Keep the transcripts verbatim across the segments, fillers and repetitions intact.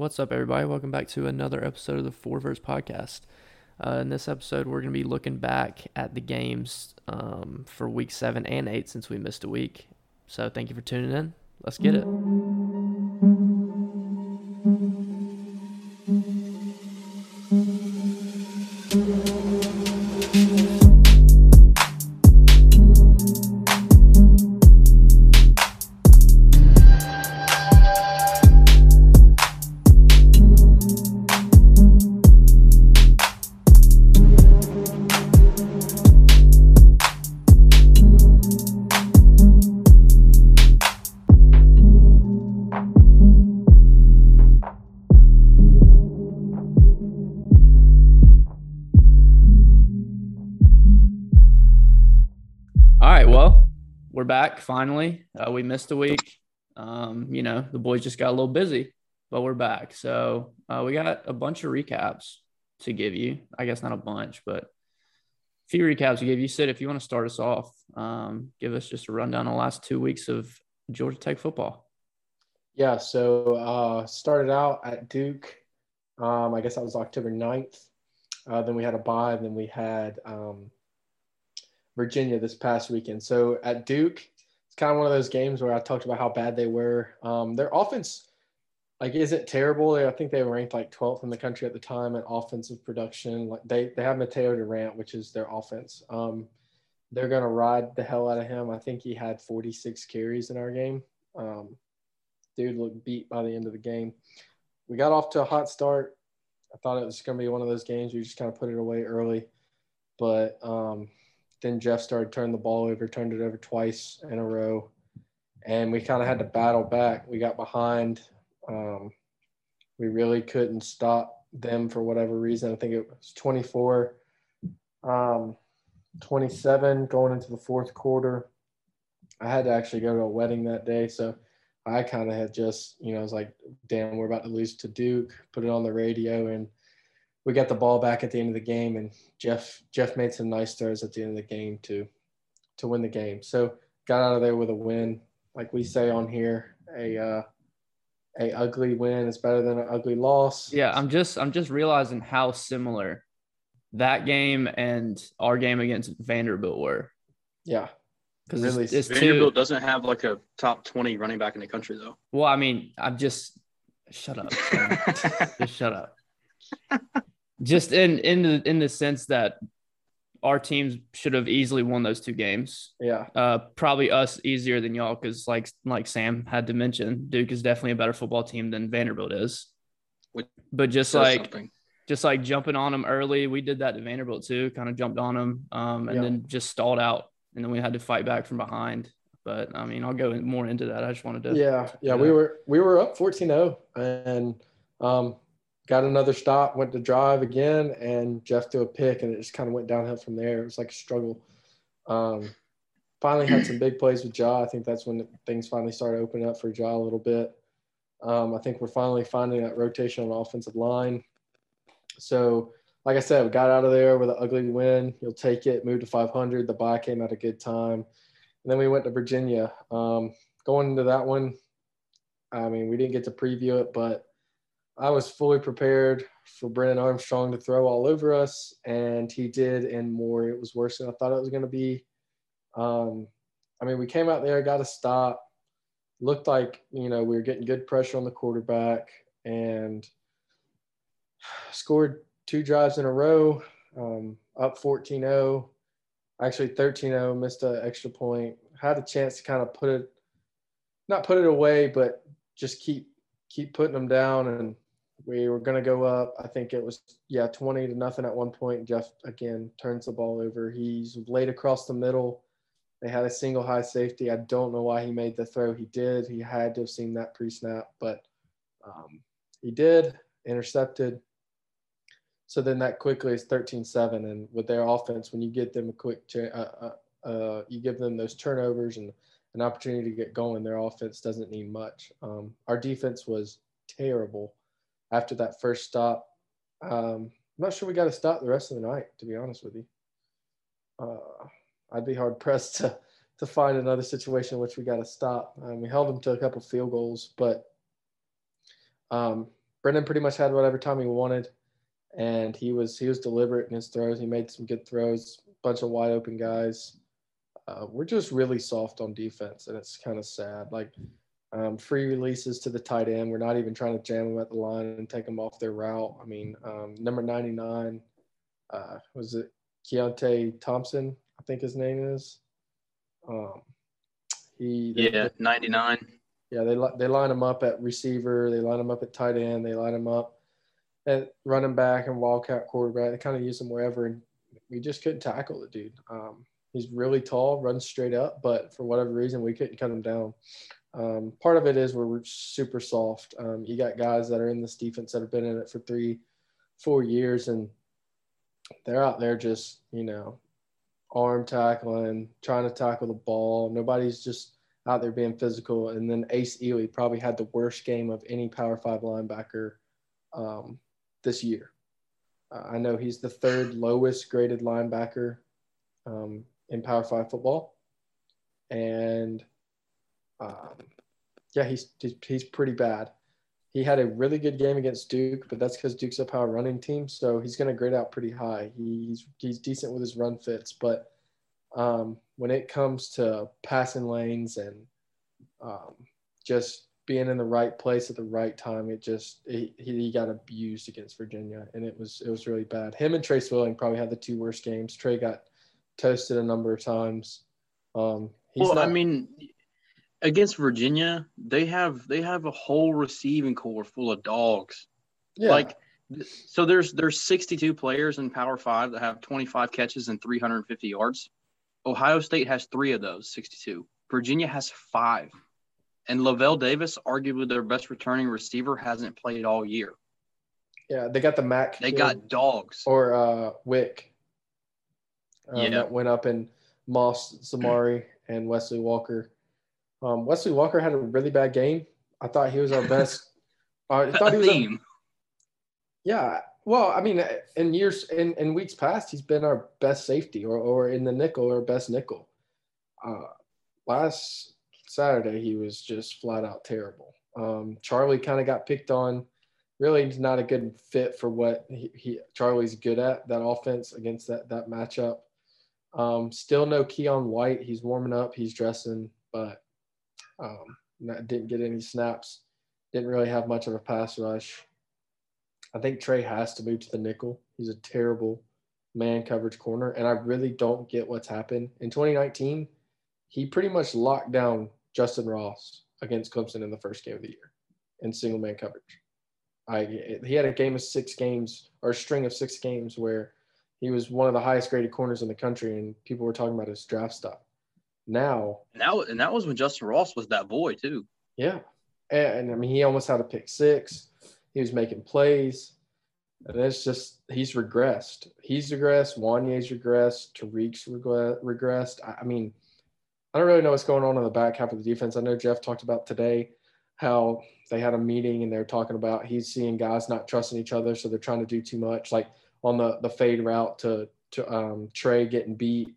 What's up, everybody? Welcome back to another episode of the four verse podcast. Uh, in this episode, we're going to be looking back at the games um, for week seven and eight since we missed a week. So thank you for tuning in. Let's get it. Back finally. Uh, we missed a week. Um, you know, the boys just got a little busy, but we're back. So uh, we got a bunch of recaps to give you. I guess not a bunch, but a few recaps to give you. Sid, if you want to start us off, um, give us just a rundown on the last two weeks of Georgia Tech football. Yeah, so uh, started out at Duke. Um, I guess that was October ninth. Uh, then we had a bye, and then we had um, Virginia this past weekend. So at Duke, it's kind of one of those games where I talked about how bad they were. Um, their offense, like, isn't terrible. I think they were ranked like twelfth in the country at the time in offensive production. Like they, they have Mateo Durant, which is their offense. Um, they're going to ride the hell out of him. I think he had forty-six carries in our game. Um, dude looked beat by the end of the game. We got off to a hot start. I thought it was going to be one of those games where you just kind of put it away early, but um, then Jeff started turning the ball over, turned it over twice in a row, and we kind of had to battle back. We got behind. Um, we really couldn't stop them for whatever reason. I think it was twenty-four, twenty-seven going into the fourth quarter. I had to actually go to a wedding that day, so I kind of had just, you know, I was like, damn, we're about to lose to Duke, put it on the radio, and we got the ball back at the end of the game, and Jeff Jeff made some nice throws at the end of the game to to win the game. So got out of there with a win. Like we say on here, a uh, a ugly win is better than an ugly loss. Yeah, I'm just I'm just realizing how similar that game and our game against Vanderbilt were. Yeah, because really, it's, it's Vanderbilt two, doesn't have like a top twenty running back in the country though. Well, I mean, I'm just shut up. just shut up. Just in in the in the sense that our teams should have easily won those two games. Yeah. Uh, probably us easier than y'all because, like like Sam had to mention, Duke is definitely a better football team than Vanderbilt is. But just like something. just like jumping on them early, we did that to Vanderbilt too. Kind of jumped on them, um, and yeah. then just stalled out, and then we had to fight back from behind. But I mean, I'll go in, more into that. I just wanted to. Yeah, yeah, we were we were up fourteen oh, and um. Got another stop, went to drive again, and Jeff threw a pick, and it just kind of went downhill from there. It was like a struggle. Um, finally had some big plays with Ja. I think that's when things finally started opening up for Ja a little bit. Um, I think we're finally finding that rotation on the offensive line. So, like I said, we got out of there with an ugly win. You'll take it, moved to five hundred. The bye came at a good time. And then we went to Virginia. Um, going into that one, I mean, we didn't get to preview it, but I was fully prepared for Brennan Armstrong to throw all over us, and he did, and more. It was worse than I thought it was going to be. Um, I mean, we came out there, got a stop, looked like, you know, we were getting good pressure on the quarterback, and scored two drives in a row, um, up fourteen oh, actually thirteen oh, missed an extra point, had a chance to kind of put it, not put it away, but just keep, keep putting them down, and we were going to go up. I think it was, yeah, twenty to nothing at one point. Jeff, again, turns the ball over. He's laid across the middle. They had a single high safety. I don't know why he made the throw he did. He had to have seen that pre-snap, but um, he did, intercepted. So then that quickly is thirteen seven. And with their offense, when you get them a quick cha- uh, uh, uh, you give them those turnovers and an opportunity to get going, their offense doesn't need much. Um, our defense was terrible after that first stop. Um, I'm not sure we got to stop the rest of the night, to be honest with you. Uh, I'd be hard-pressed to to find another situation in which we got to stop. Um, we held them to a couple field goals, but um, Brennan pretty much had whatever time he wanted, and he was he was deliberate in his throws. He made some good throws, a bunch of wide open guys. Uh, we're just really soft on defense, and it's kind of sad. Like um, free releases to the tight end. We're not even trying to jam them at the line and take them off their route. I mean, um, number ninety-nine, uh, was it Keontae Thompson, I think his name is. Um, he they, Yeah, ninety-nine. Yeah, they, they line him up at receiver. They line him up at tight end. They line him up at running back and wildcat quarterback. They kind of use him wherever, and we just couldn't tackle the dude. Um, He's really tall, runs straight up, but for whatever reason, we couldn't cut him down. Um, part of it is we're super soft. Um, you got guys that are in this defense that have been in it for three, four years, and they're out there just, you know, arm tackling, trying to tackle the ball. Nobody's just out there being physical. And then Ace Ely probably had the worst game of any Power Five linebacker um, this year. Uh, I know he's the third lowest graded linebacker um, in Power Five football. And um, yeah, he's, he's pretty bad. He had a really good game against Duke, but that's because Duke's a power running team. So he's going to grade out pretty high. He's, he's decent with his run fits, but um, when it comes to passing lanes and um, just being in the right place at the right time, it just, he, he got abused against Virginia, and it was, it was really bad. Him and Trey Swilling probably had the two worst games. Trey got toasted a number of times. Um, he's well, not... I mean, against Virginia, they have they have a whole receiving corps full of dogs. Yeah. Like, so there's there's sixty-two players in Power Five that have twenty-five catches and three hundred fifty yards. Ohio State has three of those sixty-two. Virginia has five, and Lavelle Davis, arguably their best returning receiver, hasn't played all year. Yeah, they got the Mac. They kid, got dogs or uh, Wick. Um, yeah. That went up in Moss, Samari, and Wesley Walker. Um, Wesley Walker had a really bad game. I thought he was our best. Uh, I thought he was our, yeah. Well, I mean, in years, in, in weeks past, he's been our best safety, or, or in the nickel, or best nickel. Uh, last Saturday, he was just flat out terrible. Um, Charlie kind of got picked on. Really, he's not a good fit for what he, he Charlie's good at, that offense against that that matchup. Um, still no Keon White. He's warming up. He's dressing, but um, not, didn't get any snaps. Didn't really have much of a pass rush. I think Trey has to move to the nickel. He's a terrible man coverage corner, and I really don't get what's happened. In twenty nineteen, he pretty much locked down Justin Ross against Clemson in the first game of the year in single man coverage. I, he had a game of six games or a string of six games where he was one of the highest graded corners in the country, and people were talking about his draft stock. Now, and that, and that was when Justin Ross was that boy too. Yeah, and, and I mean, he almost had a pick six. He was making plays, and it's just he's regressed. He's regressed. Wanya's regressed. Tariq's regre- regressed. I, I mean, I don't really know what's going on in the back half of the defense. I know Jeff talked about today how they had a meeting and they're talking about he's seeing guys not trusting each other, so they're trying to do too much. Like on the, the fade route to to um, Trey getting beat,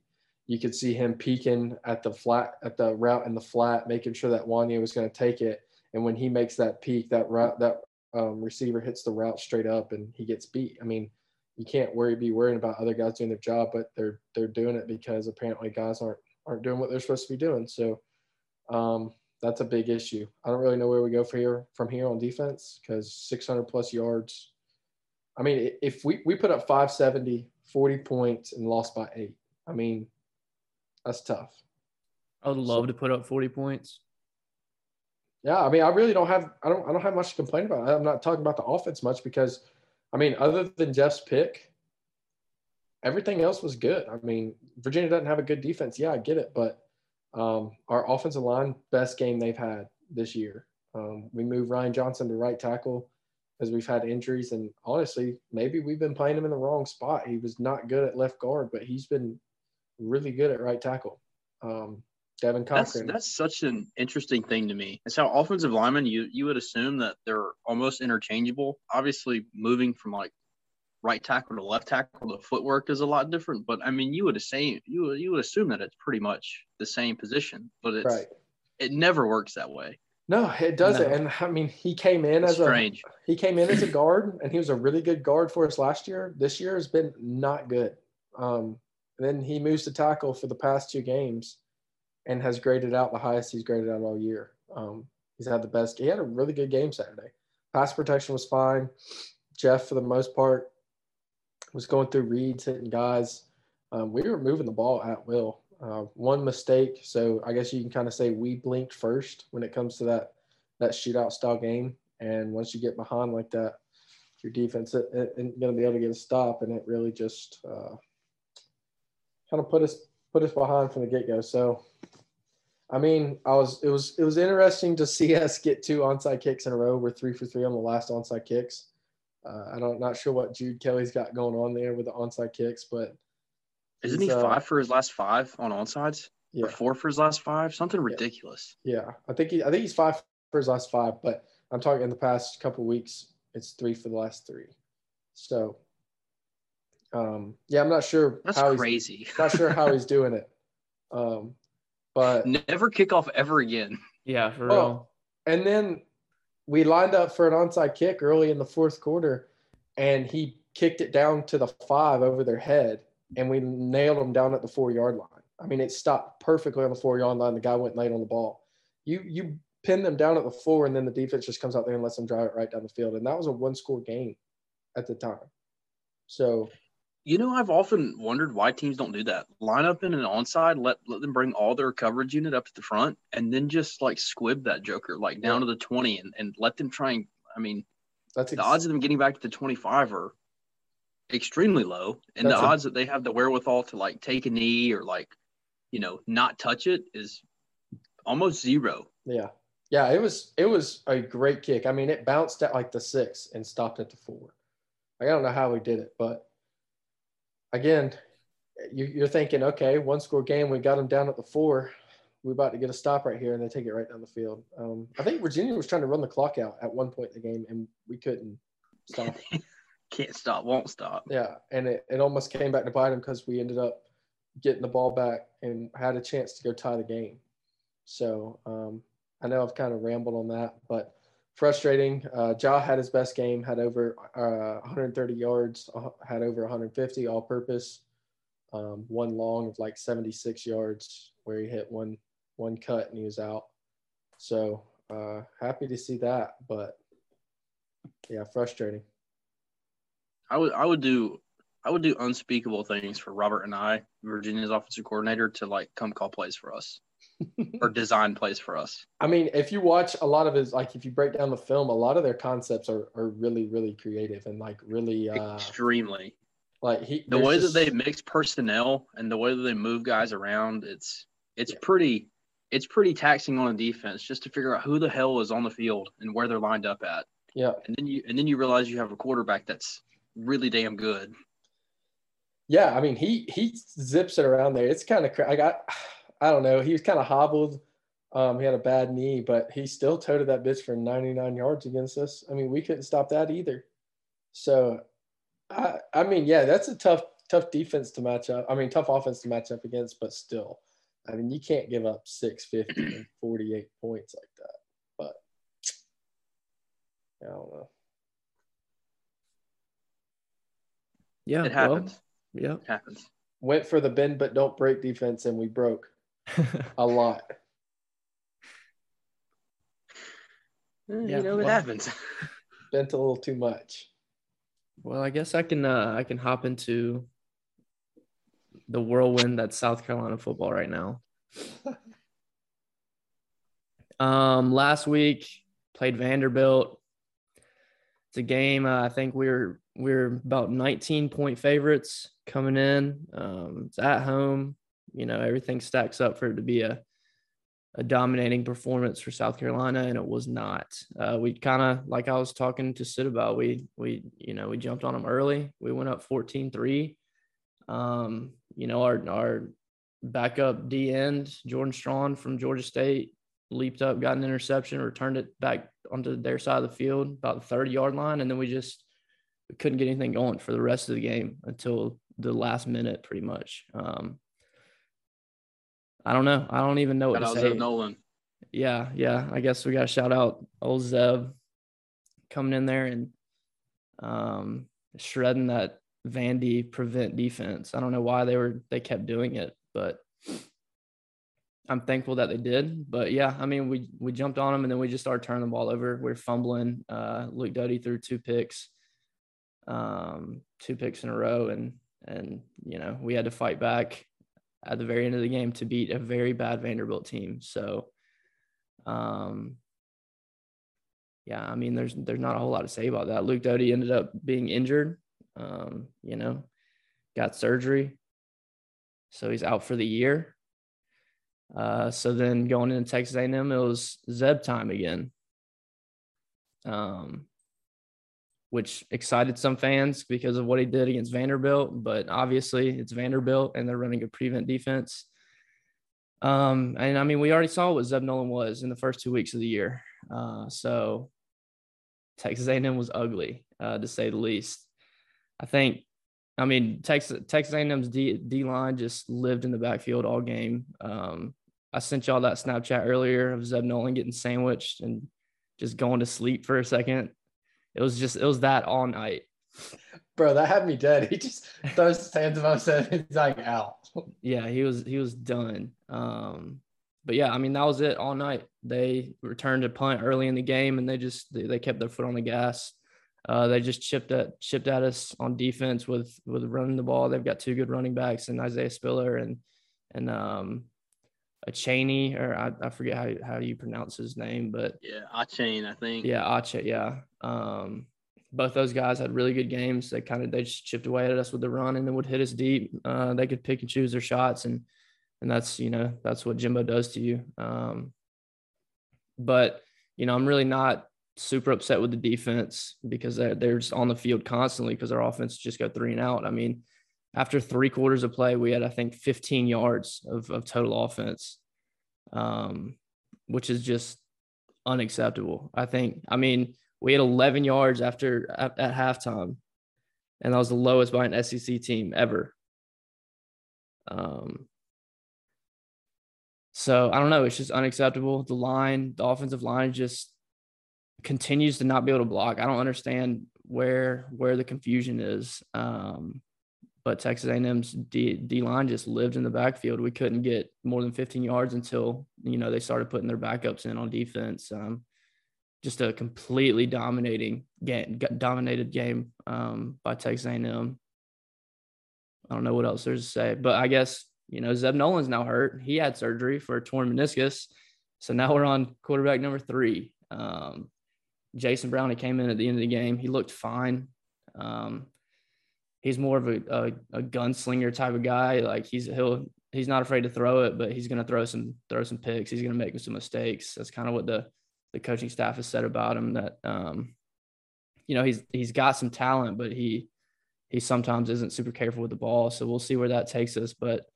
you could see him peeking at the flat at the route in the flat, making sure that Wanya was going to take it. And when he makes that peak, that route that um, receiver hits the route straight up and he gets beat. I mean, you can't worry be worrying about other guys doing their job, but they're they're doing it because apparently guys aren't aren't doing what they're supposed to be doing. So. Um, That's a big issue. I don't really know where we go from here, from here on defense, because six hundred plus yards. I mean, if we, we put up five seventy, forty points, and lost by eight, I mean, that's tough. I would love so, to put up forty points. Yeah, I mean, I really don't have I don't I don't have much to complain about. I'm not talking about the offense much because, I mean, other than Jeff's pick, everything else was good. I mean, Virginia doesn't have a good defense. Yeah, I get it, but. Um, our offensive line, best game they've had this year. Um, we moved Ryan Johnson to right tackle because we've had injuries, and honestly, maybe we've been playing him in the wrong spot. He was not good at left guard, but he's been really good at right tackle. Um, Devin Cochran. That's, that's such an interesting thing to me. It's how offensive linemen, you, you would assume that they're almost interchangeable. Obviously, moving from like right tackle to left tackle, the footwork is a lot different, but I mean, you would assume you you would assume that it's pretty much the same position, but it's right. It never works that way. No, it doesn't. No. And I mean, he came in it's as strange. a he came in as a guard, and he was a really good guard for us last year. This year has been not good. Um, and then he moves to tackle for the past two games, and has graded out the highest he's graded out all year. Um, he's had the best. He had a really good game Saturday. Pass protection was fine. Jeff, for the most part, was going through reads, hitting guys. Um, we were moving the ball at will. Uh, one mistake, so I guess you can kind of say we blinked first when it comes to that that shootout style game. And once you get behind like that, your defense isn't going to be able to get a stop, and it really just uh, kind of put us put us behind from the get go. So, I mean, I was it was it was interesting to see us get two onside kicks in a row. We're three for three on the last onside kicks. Uh, I don't not sure what Jude Kelly's got going on there with the onside kicks, but. Isn't he uh, five for his last five on onsides? Yeah. Or four for his last five? Something ridiculous. Yeah, I think he, I think he's five for his last five, but I'm talking in the past couple of weeks, it's three for the last three. So, um, yeah, I'm not sure. That's how crazy. He's, not sure how he's doing it. Um, but never kick off ever again. Yeah, for oh, real. And then we lined up for an onside kick early in the fourth quarter, and he kicked it down to the five over their head. And we nailed them down at the four-yard line. I mean, it stopped perfectly on the four-yard line. The guy went late on the ball. You you pin them down at the four, and then the defense just comes out there and lets them drive it right down the field. And that was a one-score game at the time. So, you know, I've often wondered why teams don't do that. Line up in an onside, let let them bring all their coverage unit up to the front, and then just, like, squib that joker, like, down yeah. to the twenty, and, and let them try and – I mean, that's the ex- odds of them getting back to the twenty-five are – extremely low, and that's the odds a, that they have the wherewithal to like take a knee or like, you know, not touch it is almost zero. Yeah, yeah. It was it was a great kick. I mean, it bounced at like the six and stopped at the four. Like, I don't know how we did it, but again, you, you're thinking, okay, one score game. We got them down at the four. We're about to get a stop right here, and they take it right down the field. Um, I think Virginia was trying to run the clock out at one point in the game, and we couldn't stop it. Can't stop, won't stop. Yeah, and it, it almost came back to bite him because we ended up getting the ball back and had a chance to go tie the game. So um, I know I've kind of rambled on that, but frustrating. Uh, Ja had his best game, had over uh, one hundred thirty yards, had over one hundred fifty all-purpose, um, one long of like seventy-six yards where he hit one one cut and he was out. So uh, happy to see that, but yeah, frustrating. I would I would do I would do unspeakable things for Robert and I, Virginia's offensive coordinator, to like come call plays for us or design plays for us. I mean, if you watch a lot of his, like if you break down the film, a lot of their concepts are, are really, really creative and like really uh, extremely like he the way just... that they mix personnel and the way that they move guys around. It's it's yeah. pretty it's pretty taxing on a defense just to figure out who the hell is on the field and where they're lined up at. Yeah. And then you and then you realize you have a quarterback that's really damn good. Yeah, I mean, he he zips it around there. It's kind of cra- I got, I don't know. He was kind of hobbled. Um, he had a bad knee, but he still toted that bitch for ninety-nine yards against us. I mean, we couldn't stop that either. So, I I mean, yeah, that's a tough tough defense to match up. I mean, tough offense to match up against, but still, I mean, you can't give up six fifty and forty-eight points like that. But I don't know. Yeah, it happens. Well, yeah, it happens. Went for the bend but don't break defense, and we broke a lot. Yeah, you know, it well, happens. Bent a little too much. Well, I guess I can uh, I can hop into the whirlwind that's South Carolina football right now. um, last week played Vanderbilt. It's a game uh, I think we were. We're about nineteen-point favorites coming in. Um, it's at home. You know, everything stacks up for it to be a, a dominating performance for South Carolina, and it was not. Uh, we kind of, like I was talking to Sid about, we, we you know, we jumped on them early. We went up fourteen three. Um, you know, our, our backup D-end, Jordan Strawn from Georgia State, leaped up, got an interception, returned it back onto their side of the field, about the thirty-yard line, and then we just – couldn't get anything going for the rest of the game until the last minute, pretty much. Um, I don't know. I don't even know what to say. Zeb Noland. yeah, yeah, I guess we got to shout out old Zeb coming in there and um, shredding that Vandy prevent defense. I don't know why they were they kept doing it, but I'm thankful that they did. But yeah, I mean, we we jumped on them and then we just started turning the ball over. We we're fumbling. Uh, Luke Doty threw two picks, um, two picks in a row, and and you know we had to fight back at the very end of the game to beat a very bad Vanderbilt team. So, um, yeah, I mean, there's there's not a whole lot to say about that. Luke Doty ended up being injured. Um, you know, got surgery, so he's out for the year. Uh, so then going into Texas A and M, it was Zeb time again, um, which excited some fans because of what he did against Vanderbilt. But obviously, it's Vanderbilt, and they're running a prevent defense. Um, and, I mean, we already saw what Zeb Noland was in the first two weeks of the year. Uh, so Texas A and M was ugly, uh, to say the least. I think – I mean, Texas Texas A and M's D, D-line just lived in the backfield all game. Um, I sent y'all that Snapchat earlier of Zeb Noland getting sandwiched and just going to sleep for a second. It was just – it was that all night. Bro, that had me dead. He just throws his hands above his head. He's like, out. Yeah, he was he was done. Um, but, yeah, I mean, that was it all night. They returned a punt early in the game, and they just – they kept their foot on the gas. Uh, they just chipped at chipped at us on defense with with running the ball. They've got two good running backs in Isaiah Spiller and and um, Achane, or I, I forget how how you pronounce his name, but yeah, Achane, I think. Yeah, Achane. Yeah, um, both those guys had really good games. They kind of they just chipped away at us with the run and then would hit us deep. Uh, they could pick and choose their shots, and and that's you know that's what Jimbo does to you. Um, but you know, I'm really not super upset with the defense because they're, they're just on the field constantly because our offense just got three and out. I mean, after three quarters of play, we had, I think, fifteen yards of, of total offense, um, which is just unacceptable. I think, I mean, we had eleven yards after at, at halftime, and that was the lowest by an S E C team ever. Um, so I don't know. It's just unacceptable. The line, the offensive line just continues to not be able to block. I don't understand where where the confusion is. Um, but Texas A and M's D, D line just lived in the backfield. We couldn't get more than fifteen yards until you know they started putting their backups in on defense. Um, just a completely dominating game, dominated game um, by Texas A and M. I don't know what else there's to say, but I guess you know Zeb Noland's now hurt. He had surgery for a torn meniscus, so now we're on quarterback number three. Um, Jason Brown, he came in at the end of the game. He looked fine. Um, he's more of a, a, a gunslinger type of guy. Like he's he'll he's not afraid to throw it, but he's going to throw some throw some picks. He's going to make some mistakes. That's kind of what the the coaching staff has said about him. That um, you know he's he's got some talent, but he he sometimes isn't super careful with the ball. So we'll see where that takes us. But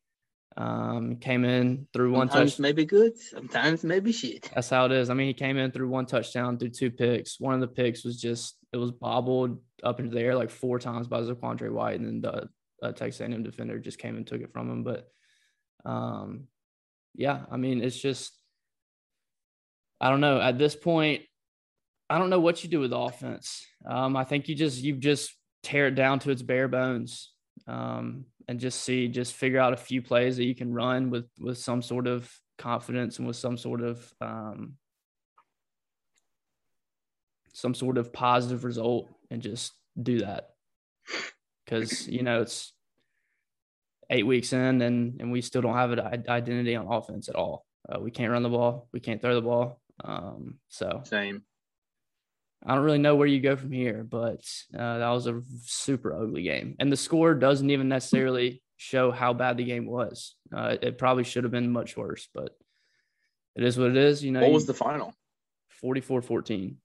Um, came in through one touchdown. Sometimes maybe good, sometimes maybe shit. That's how it is. I mean, he came in through one touchdown, through two picks. One of the picks was just it was bobbled up into the air like four times by Zaquandre White, and then the uh, Texas A and M defender just came and took it from him. But, um, yeah, I mean, it's just I don't know. At this point, I don't know what you do with offense. Um, I think you just you just tear it down to its bare bones. Um, and just see, just figure out a few plays that you can run with, with some sort of confidence and with some sort of, um, some sort of positive result and just do that. Cause you know, it's eight weeks in and, and we still don't have an identity on offense at all. Uh, we can't run the ball. We can't throw the ball. Um, so same, I don't really know where you go from here, but uh, that was a super ugly game. And the score doesn't even necessarily show how bad the game was. Uh, it probably should have been much worse, but it is what it is. You know, what was the final? forty-four fourteen.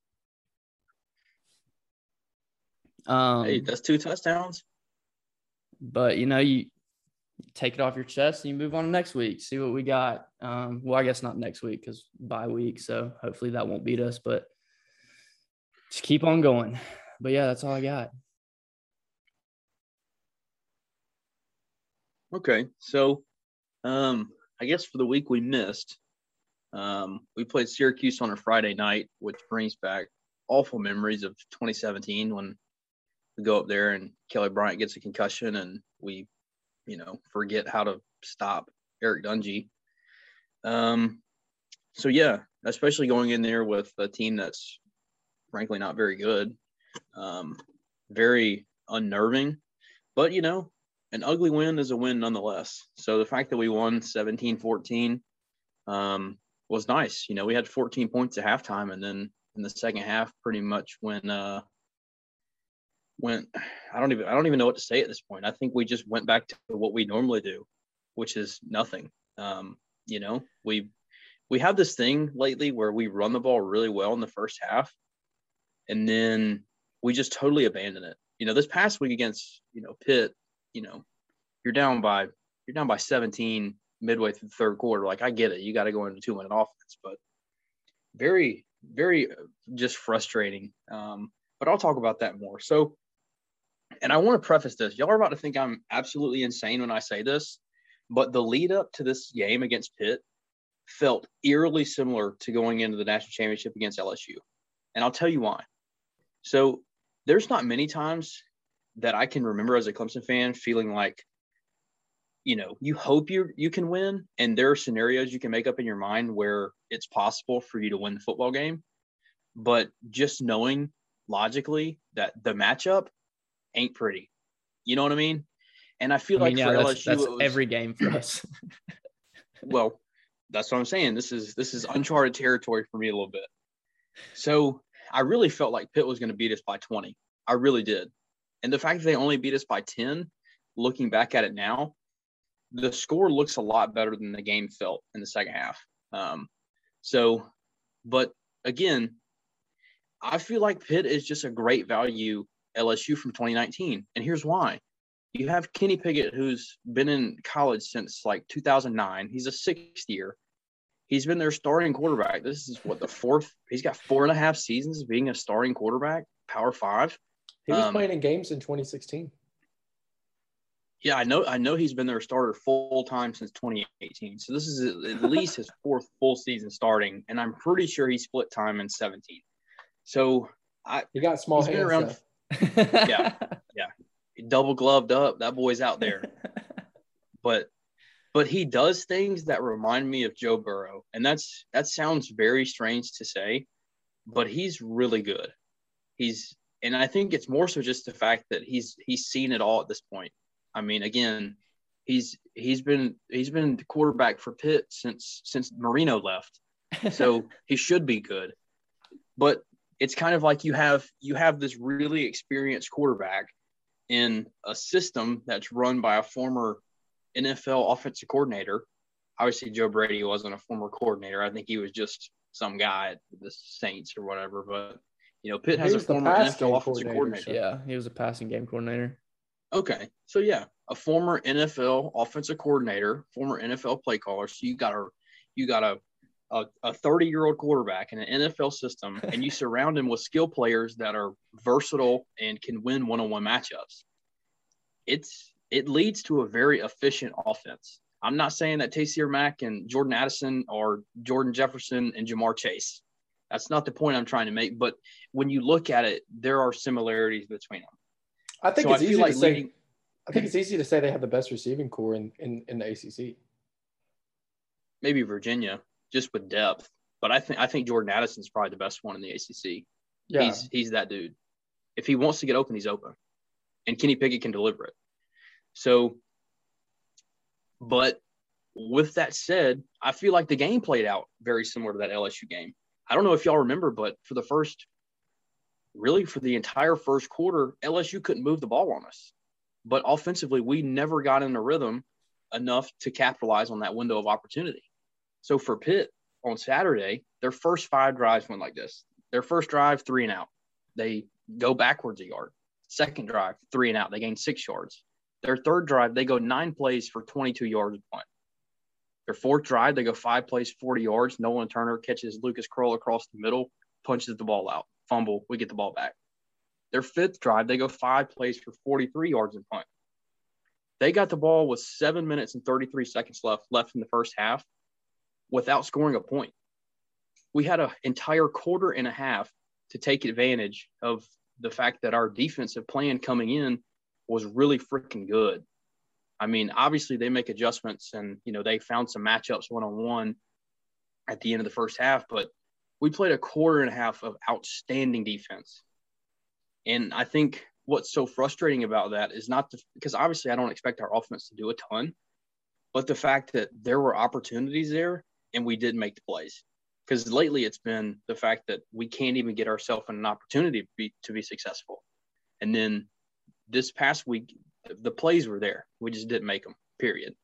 Um, hey, that's two touchdowns. But, you know, you take it off your chest and you move on to next week, see what we got. Um, well, I guess not next week because bye week, so hopefully that won't beat us, but just keep on going. But, yeah, that's all I got. Okay. So, um, I guess for the week we missed, Um, we played Syracuse on a Friday night, which brings back awful memories of twenty seventeen when we go up there and Kelly Bryant gets a concussion and we, you know, forget how to stop Eric Dungy. Um, so, yeah, especially going in there with a team that's frankly not very good, um, very unnerving. But, you know, an ugly win is a win nonetheless. So the fact that we won seventeen fourteen um, was nice. You know, we had fourteen points at halftime, and then in the second half, pretty much when uh, went. I don't even I don't even know what to say at this point. I think we just went back to what we normally do, which is nothing. Um, you know, we we have this thing lately where we run the ball really well in the first half, and then we just totally abandon it. You know, this past week against you know Pitt. You know, you're down by you're down by seventeen midway through the third quarter. Like, I get it. You got to go into two-minute offense, but very, very just frustrating. Um, but I'll talk about that more. So, and I want to preface this. Y'all are about to think I'm absolutely insane when I say this, but the lead up to this game against Pitt felt eerily similar to going into the national championship against L S U. And I'll tell you why. So there's not many times that I can remember as a Clemson fan feeling like, you know, you hope you you can win, and there are scenarios you can make up in your mind where it's possible for you to win the football game. But just knowing logically that the matchup ain't pretty. You know what I mean? And I feel I mean, like yeah, for that's, L S U, that's it was, every game for us. Well, that's what I'm saying. This is this is uncharted territory for me a little bit. So I really felt like Pitt was going to beat us by twenty. I really did. And the fact that they only beat us by ten, looking back at it now, the score looks a lot better than the game felt in the second half. Um, so, but again, I feel like Pitt is just a great value L S U from twenty nineteen. And here's why. You have Kenny Pickett, who's been in college since like two thousand nine. He's a sixth year. He's been their starting quarterback. This is what, the fourth? He's got four and a half seasons of being a starting quarterback, Power Five. He was um, playing in games in twenty sixteen. Yeah, I know. I know he's been their starter full time since twenty eighteen. So this is at least his fourth full season starting, and I'm pretty sure he split time in seventeen. So I he got small hands. Around, yeah, yeah, double gloved up. That boy's out there. But but he does things that remind me of Joe Burrow, and that's that sounds very strange to say, but he's really good. He's And I think it's more so just the fact that he's he's seen it all at this point. I mean, again, he's he's been he's been the quarterback for Pitt since since Marino left, so he should be good. But it's kind of like you have you have this really experienced quarterback in a system that's run by a former N F L offensive coordinator. Obviously, Joe Brady wasn't a former coordinator. I think he was just some guy at the Saints or whatever, but. You know, Pitt has a former N F L offensive coordinator. Yeah, he was a passing game coordinator. Okay. So, yeah, a former N F L offensive coordinator, former N F L play caller. So, you got a you got a a thirty-year-old quarterback in an N F L system, and you surround him with skill players that are versatile and can win one-on-one matchups. It's It leads to a very efficient offense. I'm not saying that Taysir Mack and Jordan Addison or Jordan Jefferson and Jamar Chase. That's not the point I'm trying to make, but when you look at it, there are similarities between them. I think so it's I easy like to leading... say. I think it's easy to say they have the best receiving core in, in, in the A C C. Maybe Virginia, just with depth, but I think I think Jordan Addison's probably the best one in the A C C. Yeah, he's he's that dude. If he wants to get open, he's open, and Kenny Pickett can deliver it. So, but with that said, I feel like the game played out very similar to that L S U game. I don't know if y'all remember, but for the first – really for the entire first quarter, L S U couldn't move the ball on us. But offensively, we never got in a rhythm enough to capitalize on that window of opportunity. So for Pitt on Saturday, their first five drives went like this. Their first drive, three and out. They go backwards a yard. Second drive, three and out. They gain six yards. Their third drive, they go nine plays for twenty-two yards a punt. Their fourth drive, they go five plays, forty yards. Nolan Turner catches Lucas Kroll across the middle, punches the ball out. Fumble, we get the ball back. Their fifth drive, they go five plays for forty-three yards and punt. They got the ball with seven minutes and thirty-three seconds left, left in the first half without scoring a point. we had an entire quarter and a half to take advantage of the fact that our defensive plan coming in was really freaking good. I mean, obviously they make adjustments and, you know, they found some matchups one-on-one at the end of the first half, but we played a quarter and a half of outstanding defense. And I think what's so frustrating about that is not the, because obviously I don't expect our offense to do a ton, but the fact that there were opportunities there and we did make the plays. Because lately it's been the fact that we can't even get ourselves an opportunity to be, to be successful. And then this past week, the plays were there. We just didn't make them, period.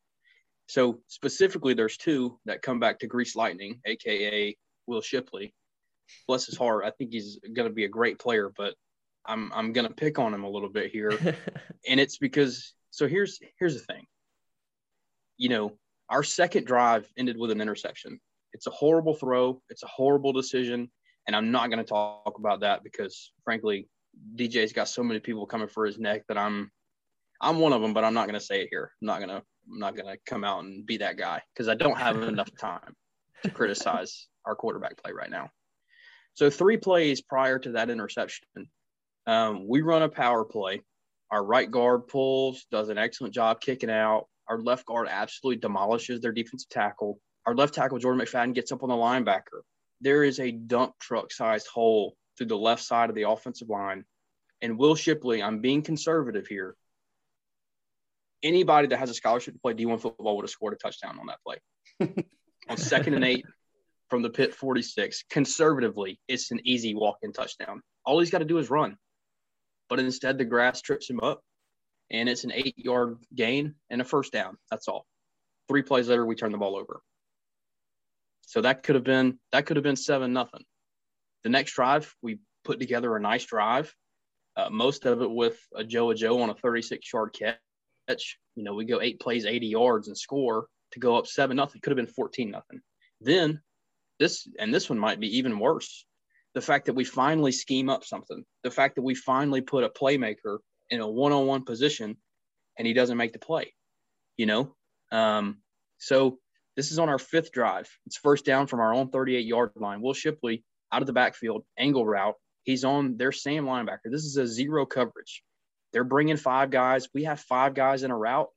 So specifically there's two that come back to Grease Lightning, a k a. Will Shipley. Bless his heart. I think he's going to be a great player, but I'm I'm going to pick on him a little bit here. And it's because – so here's here's the thing. You know, our second drive ended with an interception. It's a horrible throw. It's a horrible decision. And I'm not going to talk about that because, frankly, D J's got so many people coming for his neck that I'm I'm one of them, but I'm not going to say it here. I'm not going to I'm not going to come out and be that guy because I don't have enough time to criticize our quarterback play right now. So three plays prior to that interception, um, we run a power play. Our right guard pulls, does an excellent job kicking out. Our left guard absolutely demolishes their defensive tackle. Our left tackle, Jordan McFadden, gets up on the linebacker. There is a dump truck-sized hole through the left side of the offensive line. And Will Shipley, I'm being conservative here. Anybody that has a scholarship to play D one football would have scored a touchdown on that play. On second and eight from the Pitt forty-six, conservatively, it's an easy walk-in touchdown. All he's got to do is run. But instead, the grass trips him up, and it's an eight-yard gain and a first down. That's all. Three plays later, we turn the ball over. So that could have been that could have been seven nothing. The next drive, we put together a nice drive, uh, most of it with a Joe a Joe on a thirty-six-yard catch. You know, we go eight plays, eighty yards, and score to go up seven nothing. Could have been fourteen nothing. Then this and this one might be even worse. The fact that we finally scheme up something. The fact that we finally put a playmaker in a one-on-one position, and he doesn't make the play, you know? Um, so this is on our fifth drive. It's first down from our own thirty-eight-yard line. Will Shipley out of the backfield, angle route. He's on their same linebacker. This is a zero coverage. They're bringing five guys. We have five guys in a route,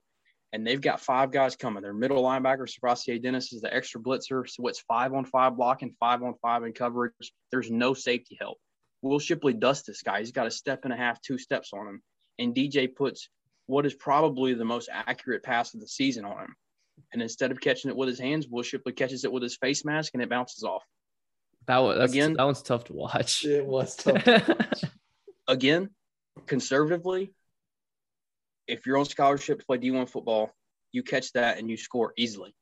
and they've got five guys coming. Their middle linebacker, Sabrasier Dennis, is the extra blitzer, so it's five-on-five blocking, five-on-five in coverage. There's no safety help. Will Shipley dusts this guy. He's got a step and a half, two steps on him. And D J puts what is probably the most accurate pass of the season on him. And instead of catching it with his hands, Will Shipley catches it with his face mask, and it bounces off. That, one, that's, Again, that one's tough to watch. It was tough to watch. Again, conservatively, if you're on scholarship to play D one football, you catch that and you score easily.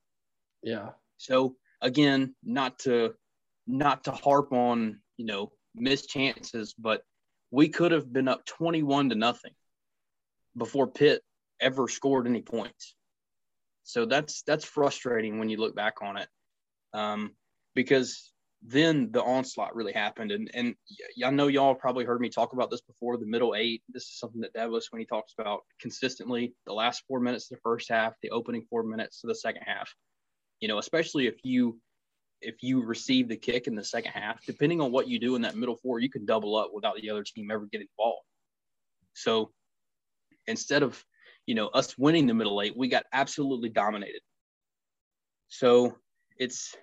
Yeah. So, again, not to not to harp on, you know, missed chances, but we could have been up twenty-one to nothing before Pitt ever scored any points. So that's that's frustrating when you look back on it, um, because then the onslaught really happened. And and I know y'all probably heard me talk about this before, the middle eight. This is something that Davos, when he talks about consistently, the last four minutes of the first half, the opening four minutes of the second half, you know, especially if you – if you receive the kick in the second half, depending on what you do in that middle four, you can double up without the other team ever getting the ball. So instead of, you know, us winning the middle eight, we got absolutely dominated. So it's,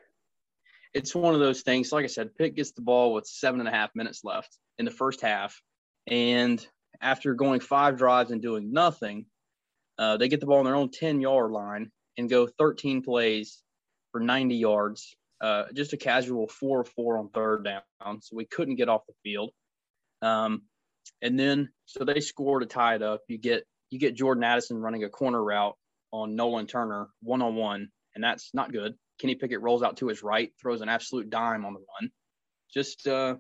it's one of those things. Like I said, Pitt gets the ball with seven and a half minutes left in the first half. And after going five drives and doing nothing, uh, they get the ball on their own ten-yard line and go thirteen plays for ninety yards. Uh, just a casual four or four on third down, so we couldn't get off the field. Um, and then, so they score to tie it up. You get you get Jordan Addison running a corner route on Nolan Turner one on one, and that's not good. Kenny Pickett rolls out to his right, throws an absolute dime on the run. Just uh,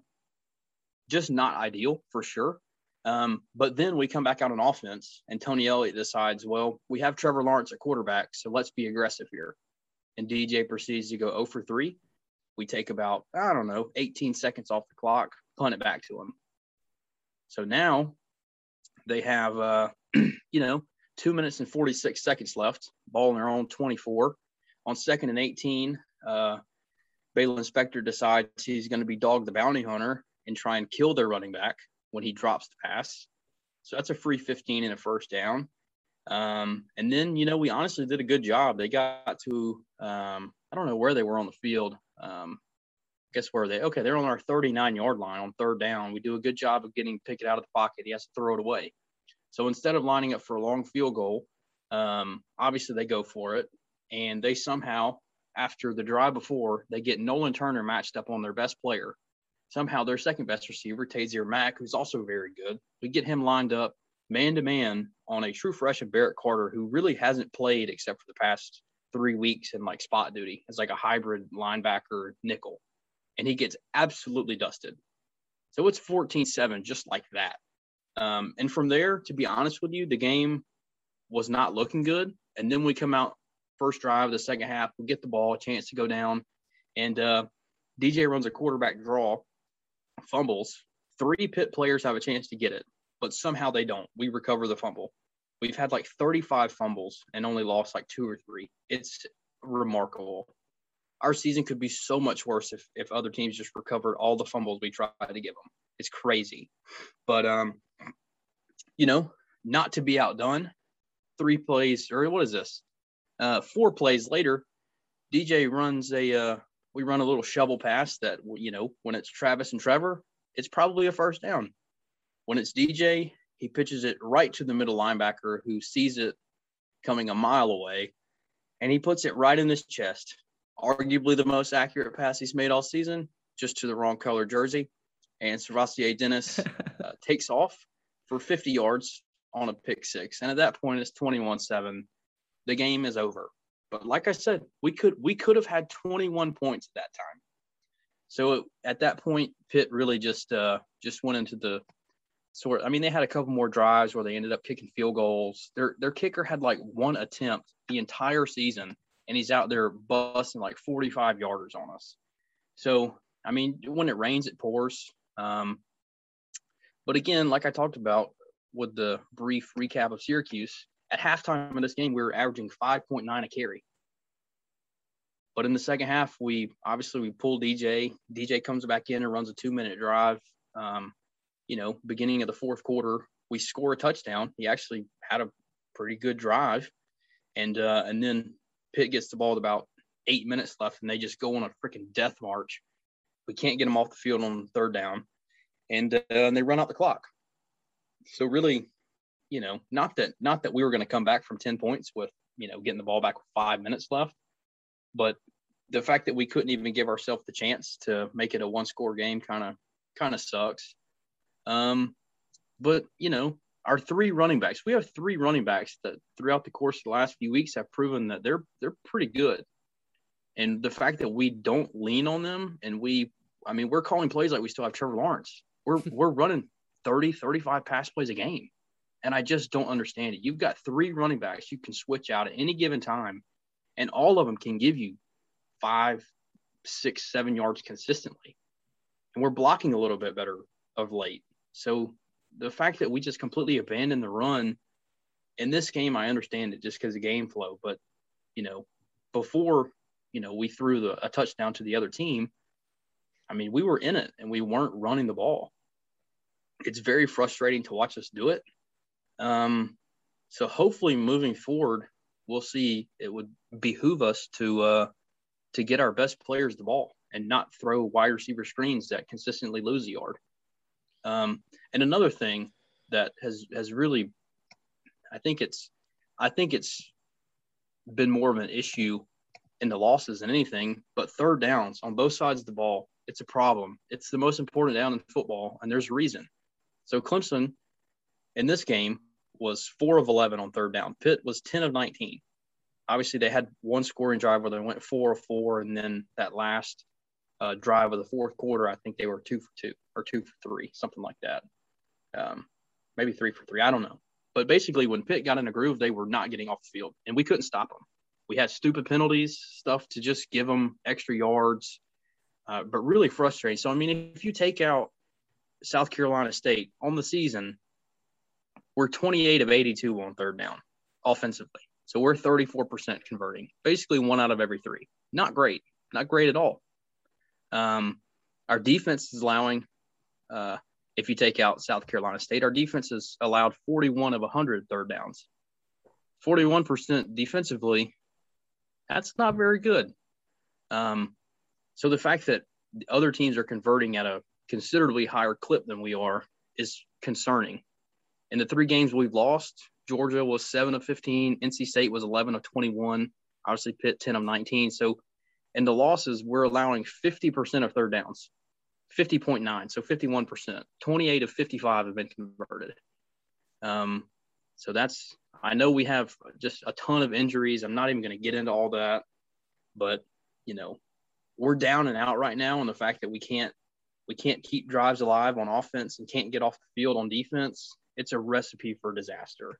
just not ideal for sure. Um, but then we come back out on offense, and Tony Elliott decides, well, we have Trevor Lawrence at quarterback, so let's be aggressive here. And D J proceeds to go zero for three. We take about, I don't know, eighteen seconds off the clock, punt it back to him. So now they have, uh, you know, two minutes and forty-six seconds left, ball in their own twenty-four. On second and eighteen, uh, Baylor inspector decides he's going to be Dog the Bounty Hunter and try and kill their running back when he drops the pass. So that's a free fifteen and a first down. Um, and then, you know, we honestly did a good job. They got to, um, I don't know where they were on the field. Um, guess where are they? Okay. They're on our thirty-nine yard line on third down. We do a good job of getting Pickett out of the pocket. He has to throw it away. So instead of lining up for a long field goal, um, obviously they go for it, and they somehow, after the drive before, they get Nolan Turner matched up on their best player. Somehow their second best receiver, Taysir Mack, who's also very good, we get him lined up man-to-man on a true freshman, Barrett Carter, who really hasn't played except for the past three weeks in, like, spot duty as, like, a hybrid linebacker nickel. And he gets absolutely dusted. So it's fourteen seven, just like that. Um, and from there, to be honest with you, the game was not looking good. And then we come out first drive of the second half, we get the ball, a chance to go down, and uh, D J runs a quarterback draw, fumbles. Three Pitt players have a chance to get it, but somehow they don't. We recover the fumble. We've had like thirty-five fumbles and only lost like two or three. It's remarkable. Our season could be so much worse if, if other teams just recovered all the fumbles we tried to give them. It's crazy. But, um, you know, not to be outdone, three plays, or what is this? Uh, four plays later, D J runs a uh, – we run a little shovel pass that, you know, when it's Travis and Trevor, it's probably a first down. When it's D J, he pitches it right to the middle linebacker who sees it coming a mile away, and he puts it right in his chest. Arguably the most accurate pass he's made all season, just to the wrong color jersey. And Servassier Dennis uh, takes off for fifty yards on a pick six. And at that point, it's twenty-one seven. The game is over. But like I said, we could we could have had twenty-one points at that time. So it, at that point, Pitt really just uh, just went into the sort. I mean, they had a couple more drives where they ended up kicking field goals. Their their kicker had like one attempt the entire season, and he's out there busting like forty-five yarders on us. So I mean, when it rains, it pours. Um, but again, like I talked about with the brief recap of Syracuse. At halftime of this game, we were averaging five point nine a carry. But in the second half, we obviously we pulled D J. D J comes back in and runs a two-minute drive. Um, you know, beginning of the fourth quarter, we score a touchdown. He actually had a pretty good drive. And uh, and then Pitt gets the ball at about eight minutes left, and they just go on a freaking death march. We can't get them off the field on third down. And, uh, and they run out the clock. So really – you know, not that not that we were going to come back from ten points with, you know, getting the ball back with five minutes left, but the fact that we couldn't even give ourselves the chance to make it a one-score game kind of kind of sucks. Um, but, you know, our three running backs, we have three running backs that throughout the course of the last few weeks have proven that they're they're pretty good. And the fact that we don't lean on them and we – I mean, we're calling plays like we still have Trevor Lawrence. We're we're running thirty, thirty-five pass plays a game. And I just don't understand it. You've got three running backs you can switch out at any given time, and all of them can give you five, six, seven yards consistently. And we're blocking a little bit better of late. So the fact that we just completely abandoned the run in this game, I understand it just because of game flow. But, you know, before, you know, we threw the, a touchdown to the other team, I mean, we were in it and we weren't running the ball. It's very frustrating to watch us do it. Um, so hopefully moving forward, we'll see it would behoove us to, uh, to get our best players the ball and not throw wide receiver screens that consistently lose a yard. Um, and another thing that has, has really, I think it's, I think it's been more of an issue in the losses than anything, but third downs on both sides of the ball, it's a problem. It's the most important down in football, and there's a reason. So Clemson in this game was four of eleven on third down. Pitt was ten of nineteen. Obviously, they had one scoring drive where they went four of four, and then that last uh, drive of the fourth quarter, I think they were two for two or two for three, something like that. Um, maybe three for three. I don't know. But basically, when Pitt got in a groove, they were not getting off the field, and we couldn't stop them. We had stupid penalties, stuff to just give them extra yards, uh, but really frustrating. So, I mean, if you take out South Carolina State on the season – we're twenty-eight of eighty-two on third down offensively. So we're thirty-four percent converting, basically one out of every three. Not great. Not great at all. Um, our defense is allowing, uh, if you take out South Carolina State, our defense has allowed forty-one of one hundred third downs. forty-one percent defensively, that's not very good. Um, so the fact that the other teams are converting at a considerably higher clip than we are is concerning. In the three games we've lost, Georgia was seven of fifteen. N C State was eleven of twenty-one. Obviously, Pitt ten of nineteen. So in the losses, we're allowing fifty percent of third downs, fifty point nine, so fifty-one percent. twenty-eight of fifty-five have been converted. Um, so that's – I know we have just a ton of injuries. I'm not even going to get into all that. But, you know, we're down and out right now on the fact that we can't we can't keep drives alive on offense and can't get off the field on defense. It's a recipe for disaster.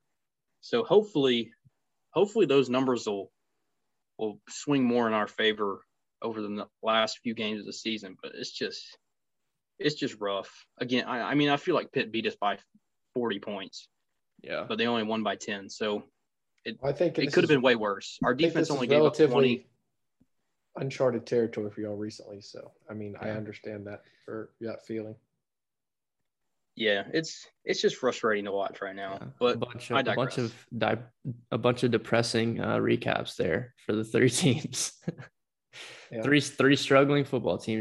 So hopefully, hopefully those numbers will will swing more in our favor over the last few games of the season. But it's just, it's just rough. Again, I, I mean, I feel like Pitt beat us by forty points. Yeah, but they only won by ten. So it, I think it could have been way worse. Our defense only gave up twenty. Uncharted territory for y'all recently. So, I mean, yeah. I understand that for that feeling. Yeah, it's it's just frustrating to watch right now. Yeah. But a bunch of, I digress. A bunch of di- a bunch of depressing uh, recaps there for the three teams. yeah. Three three struggling football teams.